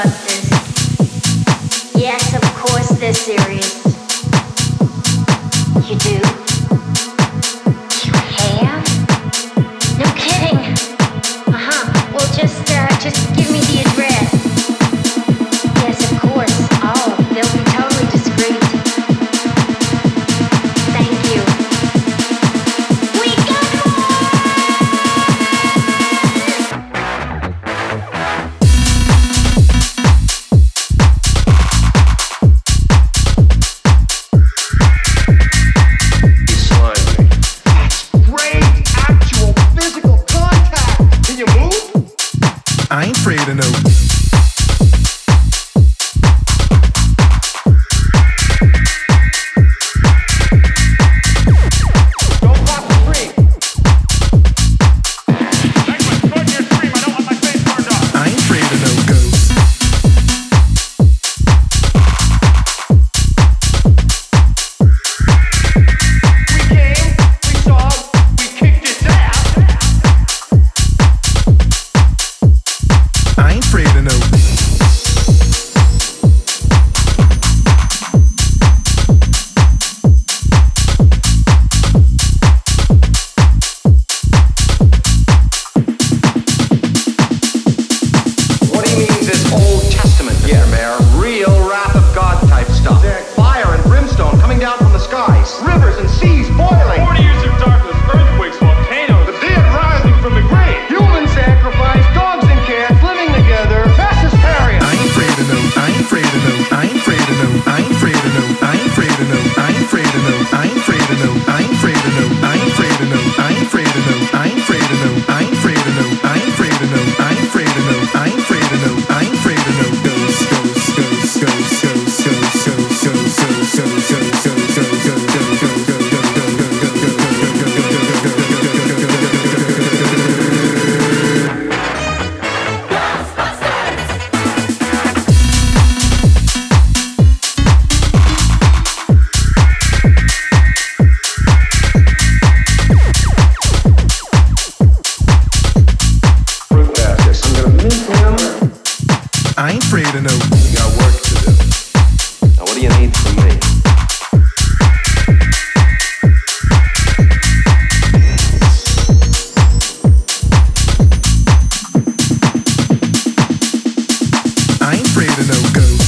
about this. Yes, of course they're serious. You do? You care? No kidding. Well, just give me the address. Yes, of course. Oh, they'll be totally discreet. Thank you. We got more! He's slimy. That's great actual physical contact! Can you move? I ain't afraid of no. I ain't afraid of no ghost.